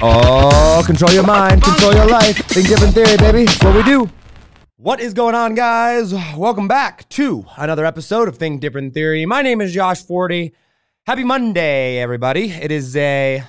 Oh, control your mind, control your life. Think Different Theory, baby. That's what we do. What is going on, guys? Welcome back to another episode of Think Different Theory. My name is Josh Forty. Happy Monday, everybody. It is a,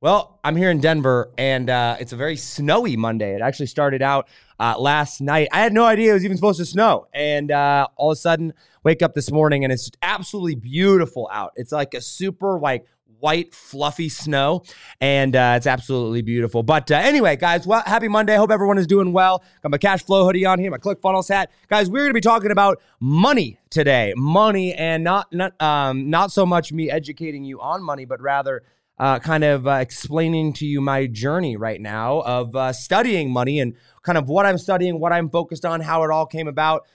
well, I'm here in Denver, and it's a very snowy Monday. It actually started out last night. I had no idea it was even supposed to snow. And all of a sudden, wake up this morning, and it's absolutely beautiful out. It's like a super, like, white, fluffy snow, and it's absolutely beautiful. But anyway, guys, well, happy Monday. I hope everyone is doing well. Got my Cashflow hoodie on here, my ClickFunnels hat. Guys, we're going to be talking about money today. Money, and not so much me educating you on money, but rather explaining to you my journey right now of studying money and kind of what I'm studying, what I'm focused on, how it all came about.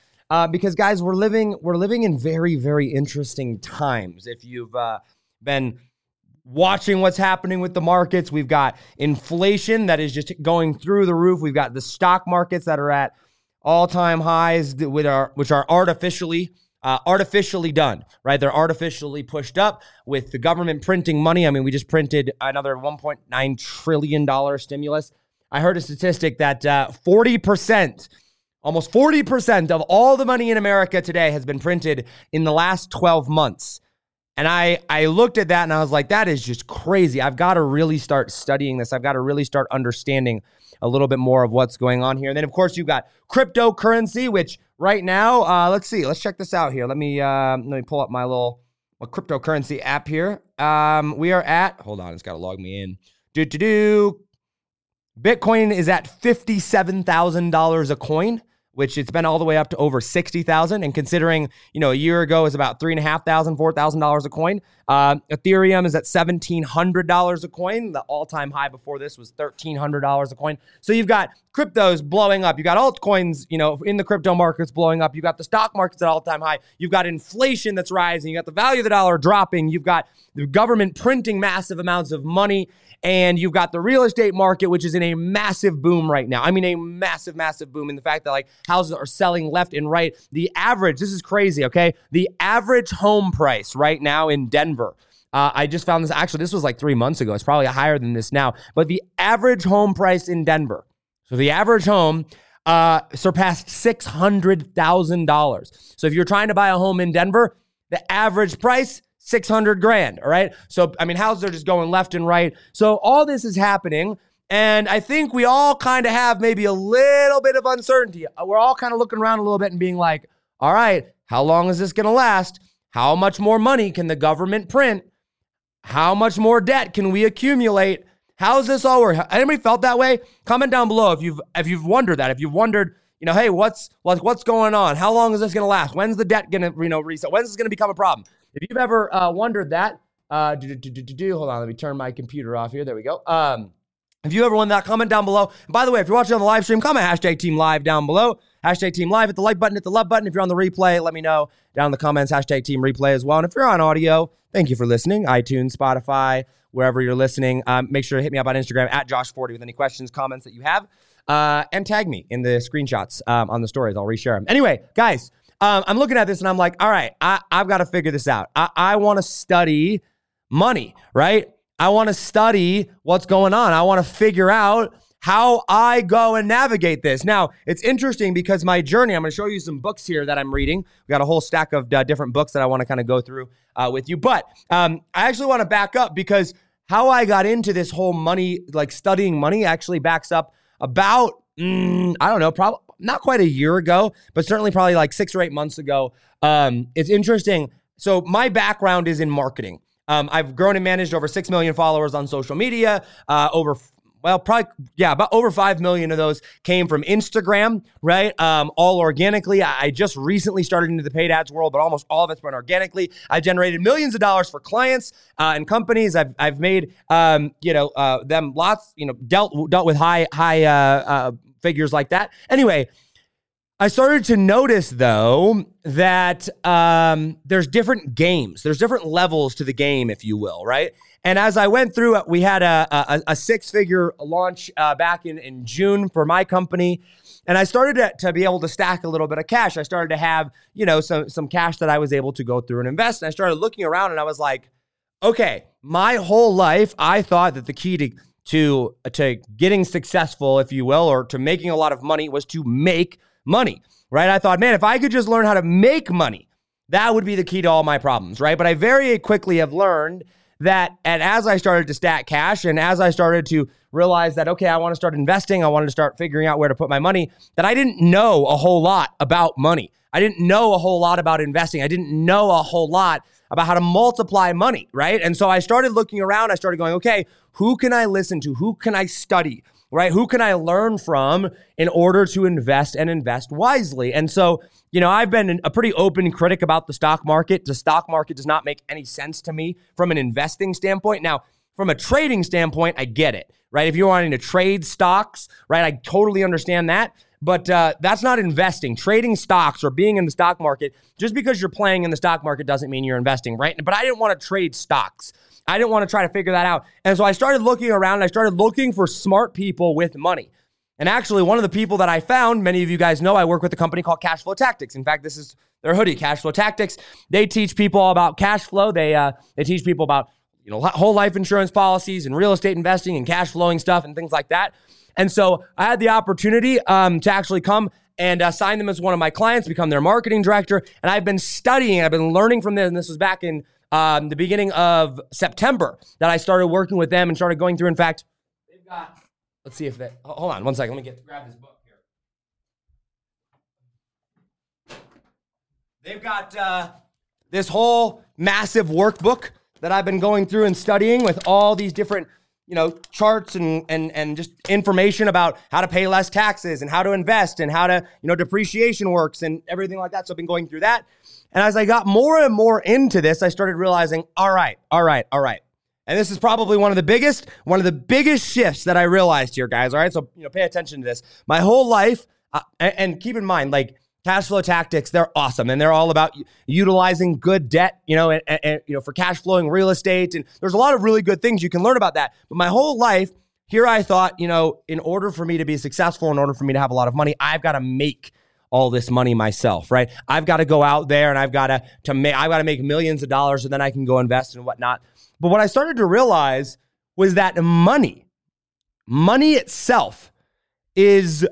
Because, guys, we're living in very, very interesting times. If you've been watching what's happening with the markets. We've got inflation that is just going through the roof. We've got the stock markets that are at all-time highs, which are artificially done, right? They're artificially pushed up with the government printing money. I mean, we just printed another $1.9 trillion stimulus. I heard a statistic that 40%, almost 40% of all the money in America today has been printed in the last 12 months. And I looked at that and I was like, that is just crazy. I've got to really start studying this. I've got to really start understanding a little bit more of what's going on here. And then, of course, you've got cryptocurrency, which right now, let's see. Let's check this out here. Let me pull up my little cryptocurrency app here. We are at, hold on, it's got to log me in. Bitcoin is at $57,000 a coin, which it's been all the way up to over $60,000. And considering, a year ago is about $3,500, $4,000 a coin. Ethereum is at $1,700 a coin. The all-time high before this was $1,300 a coin. So you've got cryptos blowing up. You've got altcoins, in the crypto markets blowing up. You've got the stock markets at all-time high. You've got inflation that's rising. You've got the value of the dollar dropping. You've got the government printing massive amounts of money. And you've got the real estate market, which is in a massive boom right now. I mean, a massive, massive boom in the fact that houses are selling left and right. The average, this is crazy, okay? The average home price right now in Denver, I just found this, actually, this was 3 months ago. It's probably higher than this now. But the average home price in Denver, so the average home surpassed $600,000. So if you're trying to buy a home in Denver, the average price, $600,000, all right? So, I mean, houses are just going left and right. So all this is happening, and I think we all kind of have maybe a little bit of uncertainty. We're all kind of looking around a little bit and being like, all right, how long is this going to last? How much more money can the government print? How much more debt can we accumulate? How is this all work? Anybody felt that way? Comment down below if you've wondered that, if you've wondered, hey, what's going on? How long is this going to last? When's the debt going to, reset? When's this going to become a problem? If you've ever wondered that, hold on, let me turn my computer off here. There we go. If you ever wondered that, comment down below. And by the way, if you're watching on the live stream, comment hashtag Team Live down below. Hashtag Team Live, hit the like button, hit the love button. If you're on the replay, let me know down in the comments, hashtag Team Replay as well. And if you're on audio, thank you for listening. iTunes, Spotify, wherever you're listening. Make sure to hit me up on Instagram, at Josh40, with any questions, comments that you have. And tag me in the screenshots on the stories. I'll reshare them. Anyway, guys. I'm looking at this and I'm like, all right, I've got to figure this out. I want to study money, right? I want to study what's going on. I want to figure out how I go and navigate this. Now, it's interesting because my journey, I'm going to show you some books here that I'm reading. We got a whole stack of different books that I want to kind of go through with you. But I actually want to back up because how I got into this whole money, studying money actually backs up about, probably, not quite a year ago, but certainly probably 6 or 8 months ago. It's interesting. So my background is in marketing. I've grown and managed over 6 million followers on social media. About over 5 million of those came from Instagram, right? All organically. I just recently started into the paid ads world, but almost all of it's been organically. I generated millions of dollars for clients and companies. I've made, them lots, dealt with high figures like that. Anyway, I started to notice though that there's different games. There's different levels to the game, if you will, right? And as I went through it, we had a six-figure launch back in June for my company. And I started to be able to stack a little bit of cash. I started to have, some cash that I was able to go through and invest. And I started looking around and I was like, okay, my whole life, I thought that the key to to getting successful, if you will, or to making a lot of money was to make money, right? I thought, man, if I could just learn how to make money, that would be the key to all my problems, right? But I very quickly have learned that, and as I started to stack cash and as I started to realize that, okay, I want to start investing, I wanted to start figuring out where to put my money, that I didn't know a whole lot about money. I didn't know a whole lot about investing. I didn't know a whole lot about how to multiply money, right? And so I started looking around. I started going, okay, who can I listen to? Who can I study, right? Who can I learn from in order to invest and invest wisely? And so, you know, I've been a pretty open critic about the stock market. The stock market does not make any sense to me from an investing standpoint. Now, from a trading standpoint, I get it, right? If you're wanting to trade stocks, right, I totally understand that. But that's not investing. Trading stocks or being in the stock market, just because you're playing in the stock market doesn't mean you're investing, right? But I didn't want to trade stocks. I didn't want to try to figure that out. And so I started looking around and I started looking for smart people with money. And actually, one of the people that I found, many of you guys know, I work with a company called Cashflow Tactics. In fact, this is their hoodie, Cashflow Tactics. They teach people all about cash flow. They teach people about, you know, whole life insurance policies and real estate investing and cash flowing stuff and things like that. And so I had the opportunity to actually come and sign them as one of my clients, become their marketing director. And I've been studying, I've been learning from them. And this was back in the beginning of September that I started working with them and started going through. In fact, they've got, let's see if they, hold on one second. Let me grab this book here. They've got this whole massive workbook that I've been going through and studying with all these different, you know, charts and just information about how to pay less taxes and how to invest and how to, you know, depreciation works and everything like that. So I've been going through that. And as I got more and more into this, I started realizing, all right. And this is probably one of the biggest shifts that I realized here, guys. All right. So, you know, pay attention to this. My whole life, and keep in mind, like, cash flow tactics, they're awesome. And they're all about utilizing good debt, you know, and you know, for cash flowing real estate. And there's a lot of really good things you can learn about that. But my whole life here, I thought, you know, in order for me to be successful, in order for me to have a lot of money, I've got to make all this money myself, right? I've got to go out there and I've got to make millions of dollars and then I can go invest and whatnot. But what I started to realize was that money itself is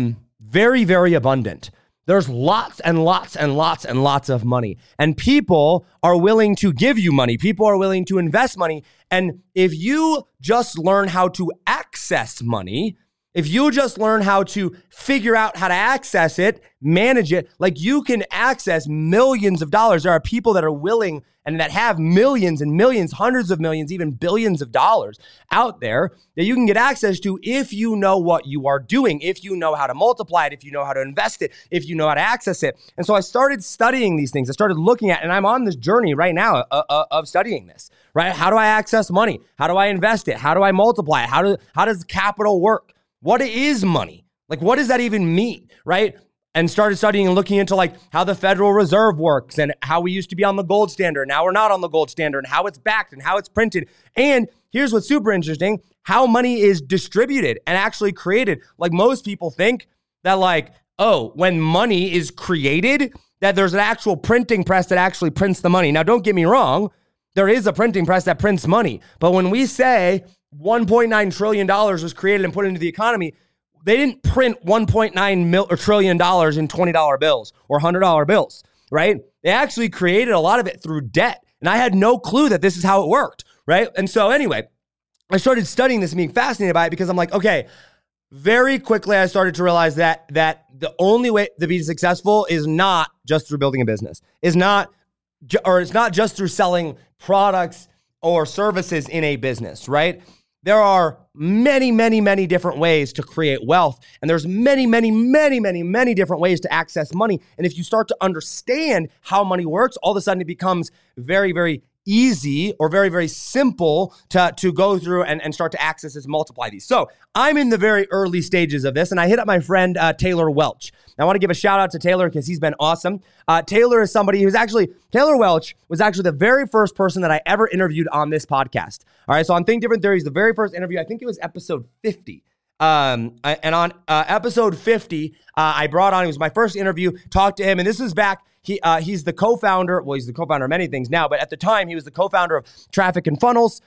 very, very abundant. There's lots and lots and lots and lots of money. And people are willing to give you money. People are willing to invest money. And if you just learn how to access money, if you just learn how to figure out how to access it, manage it, like, you can access millions of dollars. There are people that are willing and that have millions and millions, hundreds of millions, even billions of dollars out there that you can get access to if you know what you are doing, if you know how to multiply it, if you know how to invest it, if you know how to access it. And so I started studying these things. I started looking at, and I'm on this journey right now of studying this, right? How do I access money? How do I invest it? How do I multiply it? How does capital work? What is money? Like, what does that even mean, right? And started studying and looking into, like, how the Federal Reserve works and how we used to be on the gold standard. Now we're not on the gold standard, and how it's backed and how it's printed. And here's what's super interesting, how money is distributed and actually created. Like, most people think that, like, oh, when money is created, that there's an actual printing press that actually prints the money. Now, don't get me wrong. There is a printing press that prints money. But when we say $1.9 trillion was created and put into the economy, they didn't print $1.9 trillion in $20 bills or $100 bills, right? They actually created a lot of it through debt. And I had no clue that this is how it worked, right? And so anyway, I started studying this and being fascinated by it because I'm like, okay, very quickly I started to realize that the only way to be successful is not just through building a business, it's not just through selling products or services in a business, right? There are many, many, many different ways to create wealth. And there's many, many, many, many, many different ways to access money. And if you start to understand how money works, all of a sudden it becomes very, very easy or very, very simple to go through and start to access this, multiply these. So I'm in the very early stages of this, and I hit up my friend Taylor Welch. And I want to give a shout out to Taylor because he's been awesome. Taylor Welch was actually the very first person that I ever interviewed on this podcast. All right, so on Think Different Theories, the very first interview, I think it was episode 50. And on episode 50, I brought on, it was my first interview, talked to him, and this was back, He's the co-founder. Well, he's the co-founder of many things now, but at the time he was the co-founder of Traffic and Funnels,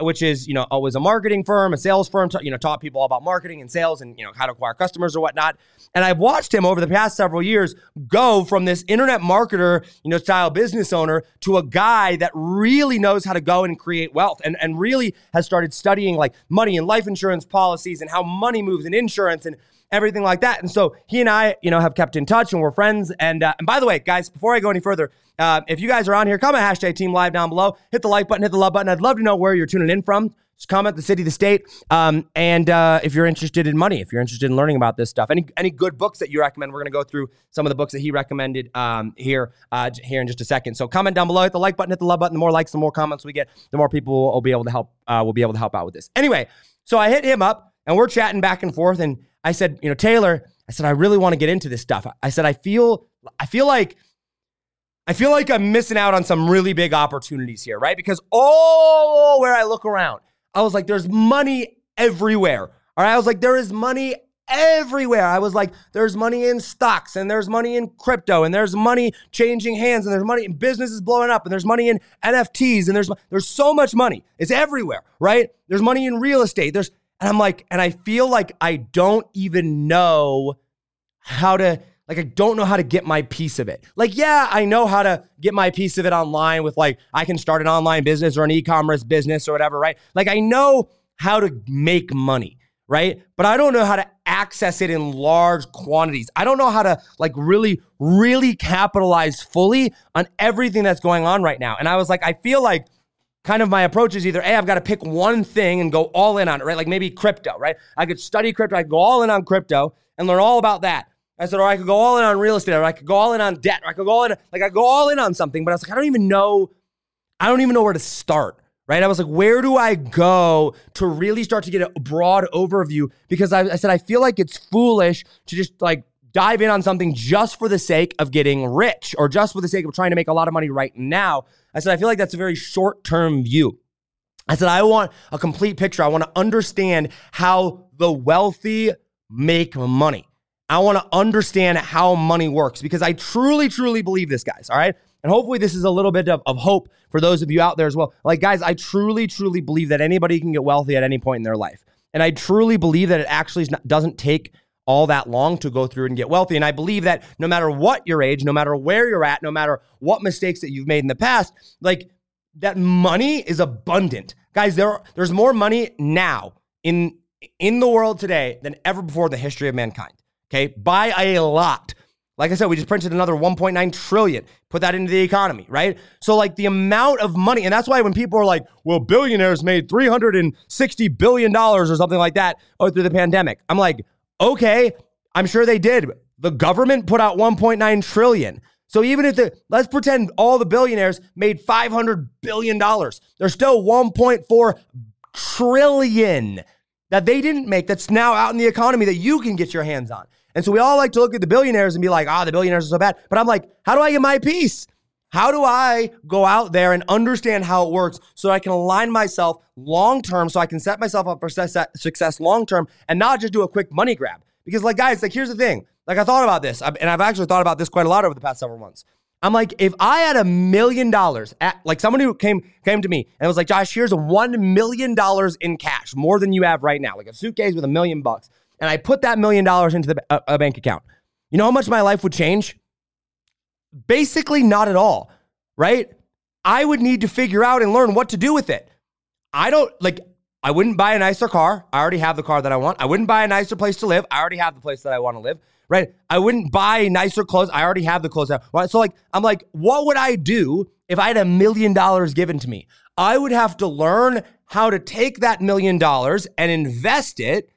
which is, you know, always a marketing firm, a sales firm, taught people all about marketing and sales and, you know, how to acquire customers or whatnot. And I've watched him over the past several years go from this internet marketer, you know, style business owner to a guy that really knows how to go and create wealth and really has started studying like money and life insurance policies and how money moves in insurance and everything like that. And so he and I, you know, have kept in touch and we're friends. And by the way, guys, before I go any further, if you guys are on here, comment #teamlive down below, hit the like button, hit the love button. I'd love to know where you're tuning in from. Just comment the city, the state. If you're interested in money, if you're interested in learning about this stuff, any good books that you recommend, we're going to go through some of the books that he recommended here in just a second. So comment down below, hit the like button, hit the love button. The more likes, the more comments we get, the more people will be able to help. We'll be able to help out with this. Anyway, so I hit him up and we're chatting back and forth, and I said, you know, Taylor, I said, I really want to get into this stuff. I said, I feel like I'm missing out on some really big opportunities here, right? Because all where I look around, I was like, there's money everywhere. All right. I was like, there is money everywhere. I was like, there's money in stocks and there's money in crypto and there's money changing hands and there's money in businesses blowing up and there's money in NFTs and there's so much money. It's everywhere, right? There's money in real estate. And I'm like, and I feel like I don't even know how to, like, I don't know how to get my piece of it. Like, yeah, I know how to get my piece of it online with, like, I can start an online business or an e-commerce business or whatever, right? Like, I know how to make money, right? But I don't know how to access it in large quantities. I don't know how to, like, really, really capitalize fully on everything that's going on right now. And I was like, I feel like kind of my approach is either, A, I've got to pick one thing and go all in on it, right? Like maybe crypto, right? I could study crypto. I could go all in on crypto and learn all about that. I said, or I could go all in on real estate, or I could go all in on debt, or I could go all in, like I go all in on something. But I was like, I don't even know where to start, right? I was like, where do I go to really start to get a broad overview? Because I said, I feel like it's foolish to just like dive in on something just for the sake of getting rich or just for the sake of trying to make a lot of money right now. I said, I feel like that's a very short-term view. I said, I want a complete picture. I want to understand how the wealthy make money. I want to understand how money works because I truly, truly believe this, guys, all right? And hopefully this is a little bit of hope for those of you out there as well. Like, guys, I truly, truly believe that anybody can get wealthy at any point in their life. And I truly believe that it actually doesn't take all that long to go through and get wealthy. And I believe that no matter what your age, no matter where you're at, no matter what mistakes that you've made in the past, like that money is abundant. Guys, there's more money now in the world today than ever before in the history of mankind, okay? By a lot. Like I said, we just printed another 1.9 trillion, put that into the economy, right? So like the amount of money, and that's why when people are like, well, billionaires made $360 billion or something like that through the pandemic. I'm like, okay, I'm sure they did. The government put out 1.9 trillion. So even if let's pretend all the billionaires made $500 billion, there's still 1.4 trillion that they didn't make that's now out in the economy that you can get your hands on. And so we all like to look at the billionaires and be like, the billionaires are so bad. But I'm like, how do I get my piece? How do I go out there and understand how it works so I can align myself long-term, so I can set myself up for success long-term and not just do a quick money grab? Because like, guys, like here's the thing. Like I thought about this, and I've actually thought about this quite a lot over the past several months. I'm like, if I had $1 million, like someone who came to me and was like, Josh, here's $1 million in cash, more than you have right now, like a suitcase with $1 million bucks. And I put that $1 million into a bank account. You know how much my life would change? Basically not at all, right? I would need to figure out and learn what to do with it. I wouldn't buy a nicer car. I already have the car that I want. I wouldn't buy a nicer place to live. I already have the place that I want to live, right? I wouldn't buy nicer clothes. I already have the clothes that I want. So like, I'm like, what would I do if I had $1 million given to me? I would have to learn how to take that $1 million and invest it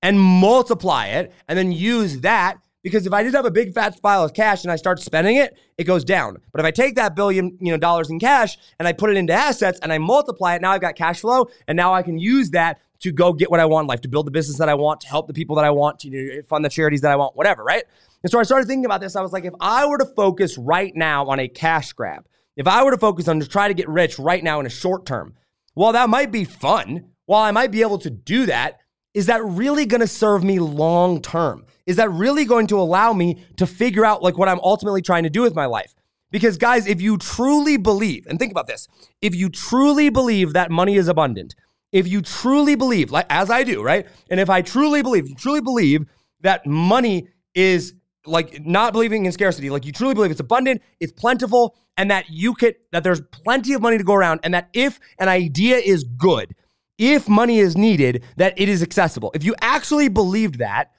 and multiply it and then use that. Because if I just have a big fat pile of cash and I start spending it, it goes down. But if I take that $1 billion in cash and I put it into assets and I multiply it, now I've got cash flow and now I can use that to go get what I want in life, to build the business that I want, to help the people that I want, to fund the charities that I want, whatever, right? And so I started thinking about this. I was like, if I were to focus right now on a cash grab, if I were to focus on just trying to get rich right now in a short term, well, that might be fun. While I might be able to do that, Is that really going to serve me long term? Is that really going to allow me to figure out like what I'm ultimately trying to do with my life? Because guys, if you truly believe, and think about this, if you truly believe that money is abundant, if you truly believe, like as I do, right? And if I truly believe, you truly believe that money is like not believing in scarcity, like you truly believe it's abundant, it's plentiful, and that you could, that there's plenty of money to go around, and that if an idea is good, if money is needed, that it is accessible. If you actually believed that,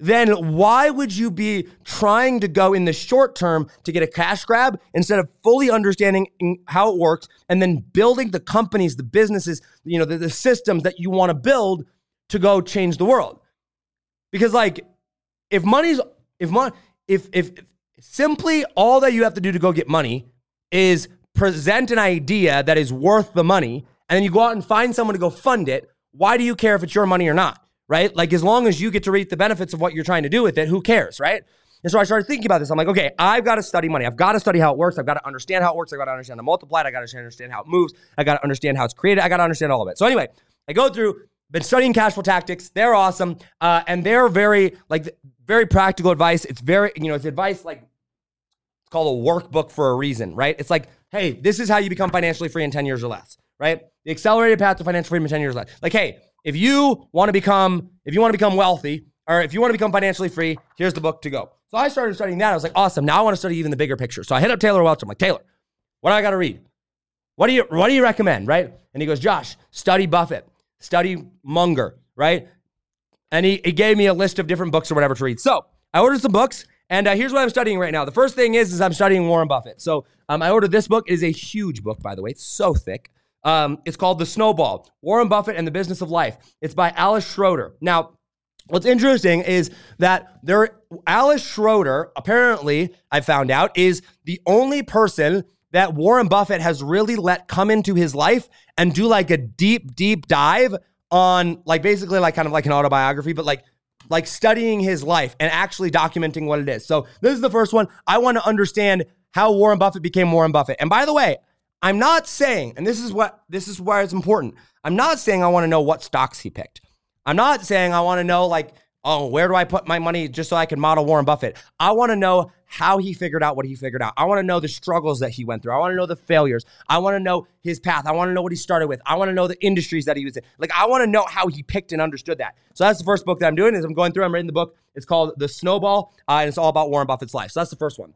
then why would you be trying to go in the short term to get a cash grab instead of fully understanding how it works and then building the companies, the businesses, you know, the systems that you want to build to go change the world? Because like if money's, if simply all that you have to do to go get money is present an idea that is worth the money and then you go out and find someone to go fund it, why do you care if it's your money or not? Right? Like as long as you get to reap the benefits of what you're trying to do with it, who cares, right? And so I started thinking about this. I'm like, okay, I've got to study money. I've got to study how it works. I've got to understand how it works. I've got to understand how it multiplied. I've got to understand how it moves. I've got to understand how it's created. I've got to understand all of it. So anyway, I go through, been studying Cashflow Tactics. They're awesome. And they're very practical advice. It's very, you know, it's advice like, it's called a workbook for a reason, right? It's like, hey, this is how you become financially free in 10 years or less, right? The accelerated path to financial freedom in 10 years or less. Like, hey, if you want to become wealthy, or if you want to become financially free, here's the book to go. So I started studying that. I was like, awesome. Now I want to study even the bigger picture. So I hit up Taylor Welch. I'm like, Taylor, what do I got to read? What do you recommend, right? And he goes, Josh, study Buffett, study Munger, right? And he gave me a list of different books or whatever to read. So I ordered some books, and here's what I'm studying right now. The first thing is I'm studying Warren Buffett. So I ordered this book. It is a huge book, by the way. It's so thick. It's called The Snowball, Warren Buffett and the Business of Life. It's by Alice Schroeder. Now, what's interesting is that Alice Schroeder, apparently, I found out, is the only person that Warren Buffett has really let come into his life and do like a deep, deep dive on like basically like kind of like an autobiography, but like studying his life and actually documenting what it is. So this is the first one. I want to understand how Warren Buffett became Warren Buffett. And by the way, I'm not saying, and this is where it's important. I'm not saying I want to know what stocks he picked. I'm not saying I want to know like, oh, where do I put my money just so I can model Warren Buffett? I want to know how he figured out what he figured out. I want to know the struggles that he went through. I want to know the failures. I want to know his path. I want to know what he started with. I want to know the industries that he was in. Like, I want to know how he picked and understood that. So that's the first book that I'm doing is I'm going through, I'm reading the book. It's called The Snowball, and it's all about Warren Buffett's life. So that's the first one.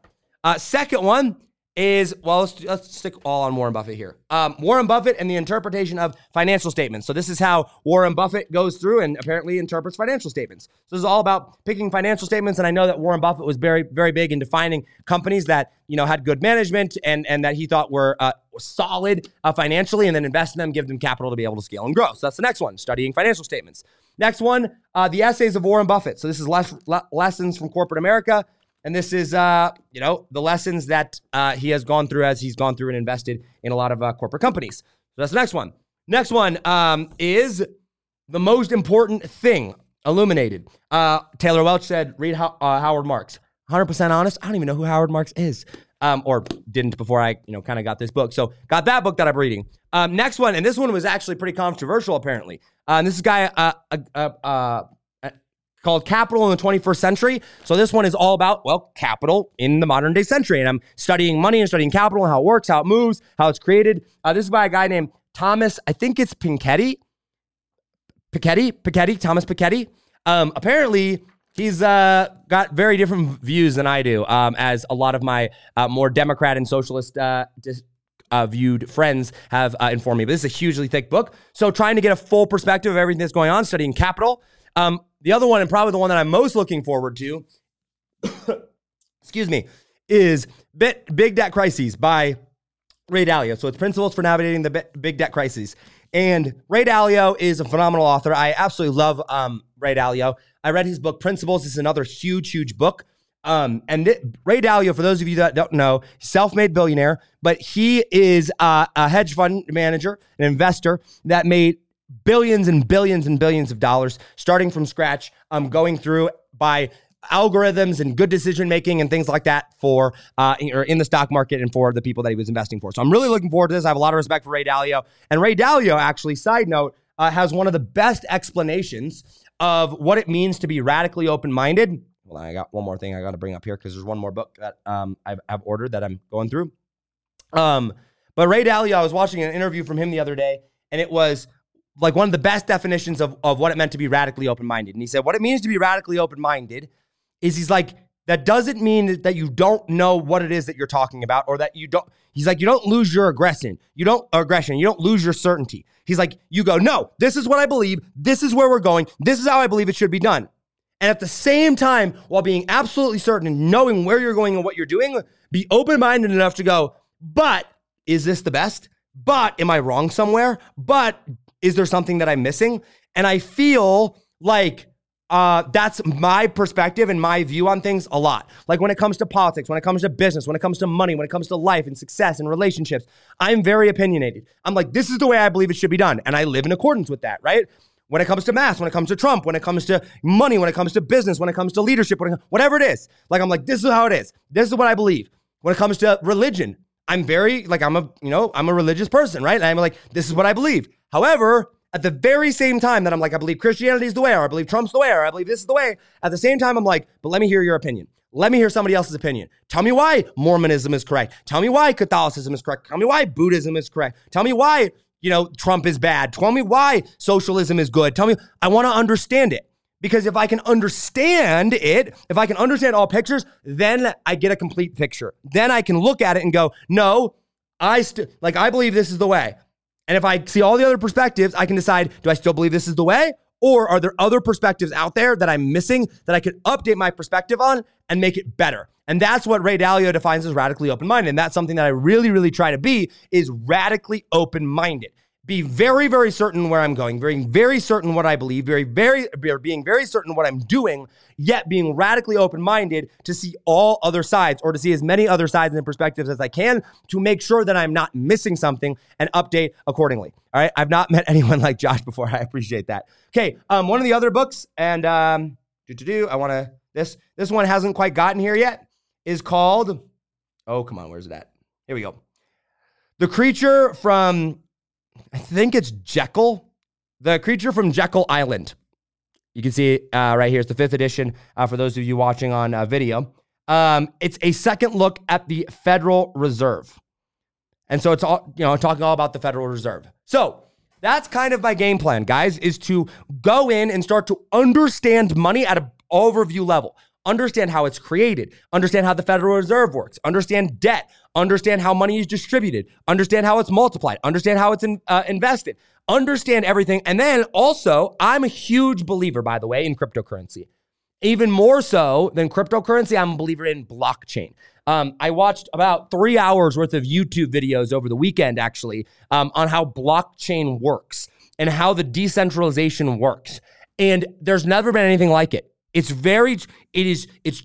Second one is, well, let's stick all on Warren Buffett here. Warren Buffett and the interpretation of financial statements. So this is how Warren Buffett goes through and apparently interprets financial statements. So this is all about picking financial statements. And I know that Warren Buffett was very, very big in defining companies that, you know, had good management and that he thought were solid financially, and then invest in them, give them capital to be able to scale and grow. So that's the next one, studying financial statements. Next one, the essays of Warren Buffett. So this is lessons from corporate America. And this is, you know, the lessons that he has gone through as he's gone through and invested in a lot of corporate companies. So that's the next one. Next one is the most important thing illuminated. Taylor Welch said, read Howard Marks. 100% honest. I don't even know who Howard Marks is, or didn't before I, you know, kind of got this book. So got that book that I'm reading. Next one, and this one was actually pretty controversial apparently. This is a guy, called Capital in the 21st Century. So this one is all about, well, capital in the modern day century. And I'm studying money and studying capital and how it works, how it moves, how it's created. This is by a guy named Thomas, I think it's Piketty, Thomas Piketty. Apparently, he's got very different views than I do, as a lot of my more Democrat and socialist viewed friends have informed me. But this is a hugely thick book. So trying to get a full perspective of everything that's going on, studying capital. The other one, and probably the one that I'm most looking forward to, excuse me, is Big Debt Crises by Ray Dalio. So it's Principles for Navigating the Big Debt Crises. And Ray Dalio is a phenomenal author. I absolutely love Ray Dalio. I read his book, Principles. It's another huge, huge book. Ray Dalio, for those of you that don't know, self-made billionaire, but he is a hedge fund manager, an investor that made billions and billions and billions of dollars starting from scratch, going through by algorithms and good decision making and things like that for in the stock market and for the people that he was investing for. So I'm really looking forward to this. I have a lot of respect for Ray Dalio. And Ray Dalio, actually, side note, has one of the best explanations of what it means to be radically open-minded. Well, I got one more thing I got to bring up here because there's one more book that I've ordered that I'm going through. But Ray Dalio, I was watching an interview from him the other day, and it was like one of the best definitions of what it meant to be radically open-minded. And he said, what it means to be radically open-minded is he's like, that doesn't mean that you don't know what it is that you're talking about, or that you don't, he's like, you don't lose your aggression. You don't lose your certainty. He's like, you go, no, this is what I believe. This is where we're going. This is how I believe it should be done. And at the same time, while being absolutely certain and knowing where you're going and what you're doing, be open-minded enough to go, but is this the best? But am I wrong somewhere? But is there something that I'm missing? And I feel like, that's my perspective and my view on things a lot. Like when it comes to politics, when it comes to business, when it comes to money, when it comes to life and success and relationships, I'm very opinionated. I'm like, this is the way I believe it should be done. And I live in accordance with that, right? When it comes to math, when it comes to Trump, when it comes to money, when it comes to business, when it comes to leadership, whatever it is. Like, I'm like, this is how it is. This is what I believe. When it comes to religion, I'm very, like, I'm a religious person, right? And I'm like, this is what I believe. However, at the very same time that I'm like, I believe Christianity is the way, or I believe Trump's the way, or I believe this is the way. At the same time, I'm like, but let me hear your opinion. Let me hear somebody else's opinion. Tell me why Mormonism is correct. Tell me why Catholicism is correct. Tell me why Buddhism is correct. Tell me why, Trump is bad. Tell me why socialism is good. Tell me, I want to understand it. Because if I can understand it, if I can understand all pictures, then I get a complete picture. Then I can look at it and go, no, I believe this is the way. And if I see all the other perspectives, I can decide, do I still believe this is the way? Or are there other perspectives out there that I'm missing that I could update my perspective on and make it better? And that's what Ray Dalio defines as radically open-minded. And that's something that I really, really try to be, is radically open-minded. Be very, very certain where I'm going, very, very certain what I believe, being very certain what I'm doing, yet being radically open-minded to see all other sides, or to see as many other sides and perspectives as I can, to make sure that I'm not missing something and update accordingly. All right. I've not met anyone like Josh before. I appreciate that. Okay. One of the other books, and I want to, this one hasn't quite gotten here yet, is called, oh, come on. Where's it at? Here we go. The Creature from, I think it's Jekyll, The Creature from Jekyll Island. You can see right here, it's the 5th edition for those of you watching on video. It's a second look at the Federal Reserve. And so it's all, talking all about the Federal Reserve. So that's kind of my game plan, guys, is to go in and start to understand money at an overview level. Understand how it's created, understand how the Federal Reserve works, understand debt, understand how money is distributed, understand how it's multiplied, understand how it's invested, understand everything. And then also, I'm a huge believer, by the way, in cryptocurrency. Even more so than cryptocurrency, I'm a believer in blockchain. I watched about 3 hours worth of YouTube videos over the weekend, actually, on how blockchain works and how the decentralization works. And there's never been anything like it. It's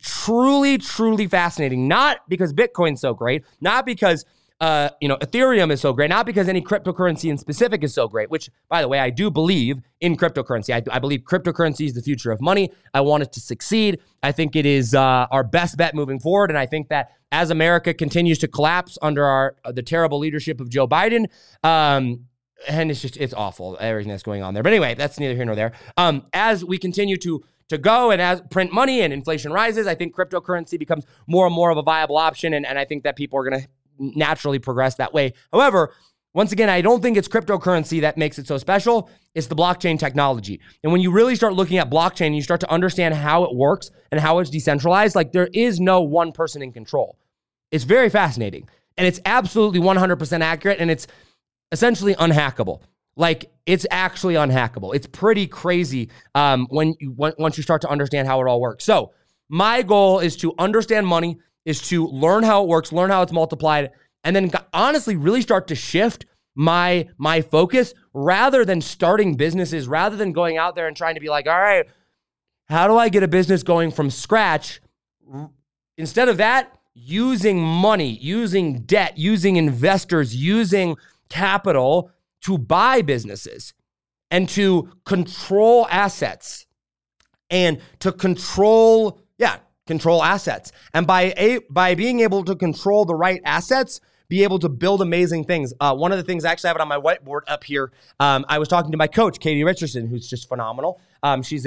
truly, truly fascinating. Not because Bitcoin's so great, not because, Ethereum is so great, not because any cryptocurrency in specific is so great, which, by the way, I do believe in cryptocurrency. I believe cryptocurrency is the future of money. I want it to succeed. I think it is our best bet moving forward. And I think that as America continues to collapse under the terrible leadership of Joe Biden, and it's awful, everything that's going on there. But anyway, that's neither here nor there. As we continue to go and as print money and inflation rises, I think cryptocurrency becomes more and more of a viable option. And I think that people are going to naturally progress that way. However, once again, I don't think it's cryptocurrency that makes it so special. It's the blockchain technology. And when you really start looking at blockchain and you start to understand how it works and how it's decentralized, like there is no one person in control. It's very fascinating. And it's absolutely 100% accurate. And it's essentially unhackable. Like, it's actually unhackable. It's pretty crazy once you start to understand how it all works. So my goal is to understand money, is to learn how it works, learn how it's multiplied, and then honestly really start to shift my focus rather than starting businesses, rather than going out there and trying to be like, all right, how do I get a business going from scratch? Instead of that, using money, using debt, using investors, using capital to buy businesses and to control assets and to control assets. And by being able to control the right assets, be able to build amazing things. One of the things I actually have it on my whiteboard up here. I was talking to my coach, Katie Richardson, who's just phenomenal. She's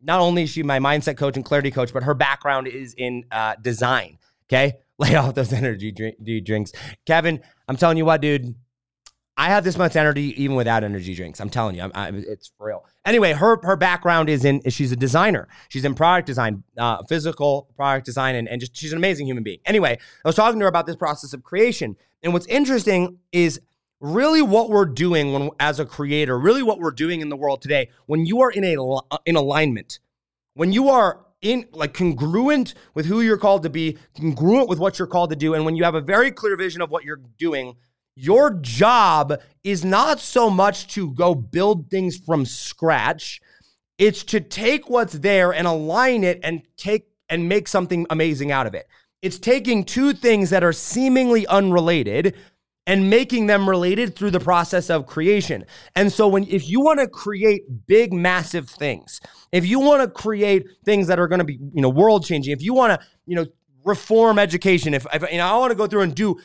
not only is she my mindset coach and clarity coach, but her background is in design. Okay. Lay off those energy drinks. Kevin, I'm telling you what, dude, I have this much energy even without energy drinks. I'm telling you, it's for real. Anyway, her background is she's a designer. She's in product design, physical product design, and just she's an amazing human being. Anyway, I was talking to her about this process of creation. And what's interesting is really what we're doing as a creator, really what we're doing in the world today, when you are in alignment, when you are congruent with who you're called to be, congruent with what you're called to do, and when you have a very clear vision of what you're doing, your job is not so much to go build things from scratch. It's to take what's there and align it and make something amazing out of it. It's taking two things that are seemingly unrelated and making them related through the process of creation. And so if you want to create big, massive things, if you want to create things that are going to be, world changing, if you want to, reform education, if I want to go through and do,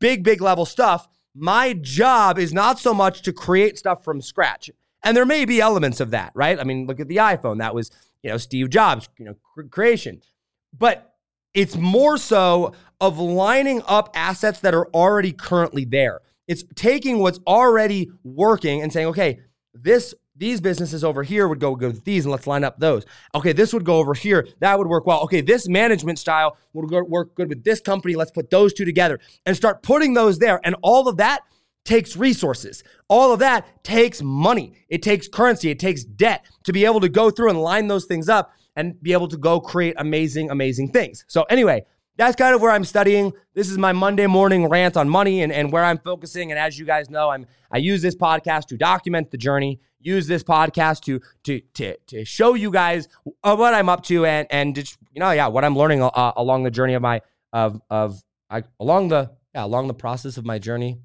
big, big level stuff, my job is not so much to create stuff from scratch. And there may be elements of that, right? I mean, look at the iPhone. That was, Steve Jobs, creation. But it's more so of lining up assets that are already currently there. It's taking what's already working and saying, okay, these businesses over here would go with these, and let's line up those. Okay, this would go over here. That would work well. Okay, this management style would work good with this company. Let's put those two together and start putting those there. And all of that takes resources. All of that takes money. It takes currency. It takes debt to be able to go through and line those things up and be able to go create amazing, amazing things. So anyway, that's kind of where I'm studying. This is my Monday morning rant on money and where I'm focusing. And as you guys know, I use this podcast to document the journey, use this podcast to show you guys what I'm up to and just, what I'm learning along the journey of my, along the process of my journey.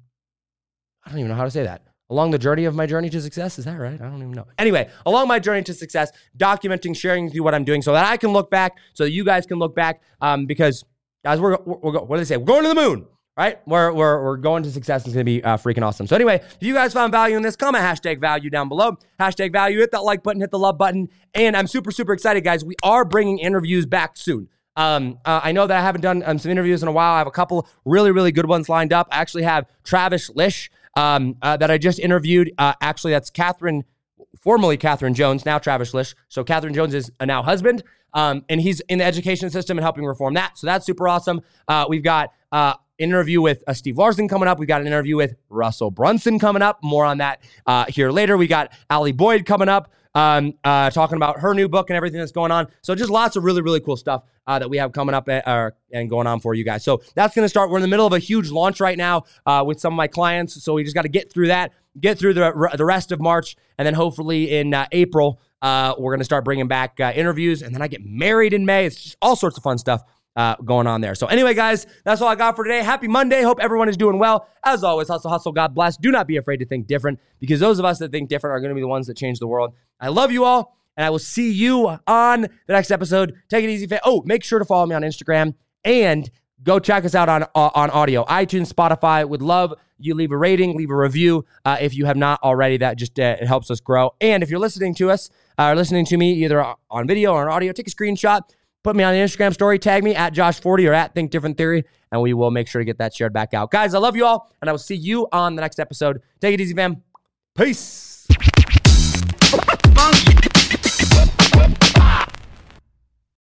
I don't even know how to say that. Along the journey of my journey to success. Is that right? I don't even know. Anyway, along my journey to success, documenting, sharing with you what I'm doing so that I can look back, so that you guys can look back, because guys, we're going to the moon, right? We're going to success. It's going to be freaking awesome. So anyway, if you guys found value in this, comment #value down below. #value, hit that like button, hit the love button. And I'm super, super excited, guys. We are bringing interviews back soon. I know that I haven't done some interviews in a while. I have a couple really, really good ones lined up. I actually have Travis Lish, that I just interviewed. Actually, that's formerly Catherine Jones, now Travis Lish. So Catherine Jones is now husband, and he's in the education system and helping reform that. So that's super awesome. We've got interview with Steve Larsen coming up. We've got an interview with Russell Brunson coming up. More on that here later. We got Allie Boyd coming up, talking about her new book and everything that's going on. So just lots of really, really cool stuff that we have coming up and going on for you guys. So that's going to start. We're in the middle of a huge launch right now with some of my clients. So we just got to get through that, get through the rest of March, and then hopefully in April, we're going to start bringing back interviews. And then I get married in May. It's just all sorts of fun stuff going on there. So anyway, guys, that's all I got for today. Happy Monday. Hope everyone is doing well. As always, hustle, hustle. God bless. Do not be afraid to think different, because those of us that think different are going to be the ones that change the world. I love you all. And I will see you on the next episode. Take it easy. Make sure to follow me on Instagram and go check us out on audio, iTunes, Spotify. Would love you leave a rating, leave a review if you have not already. That just it helps us grow. And if you're listening to us or listening to me either on video or on audio, take a screenshot, put me on the Instagram story, tag me at Josh40 or at Think Different Theory, and we will make sure to get that shared back out. Guys, I love you all, and I will see you on the next episode. Take it easy, fam. Peace.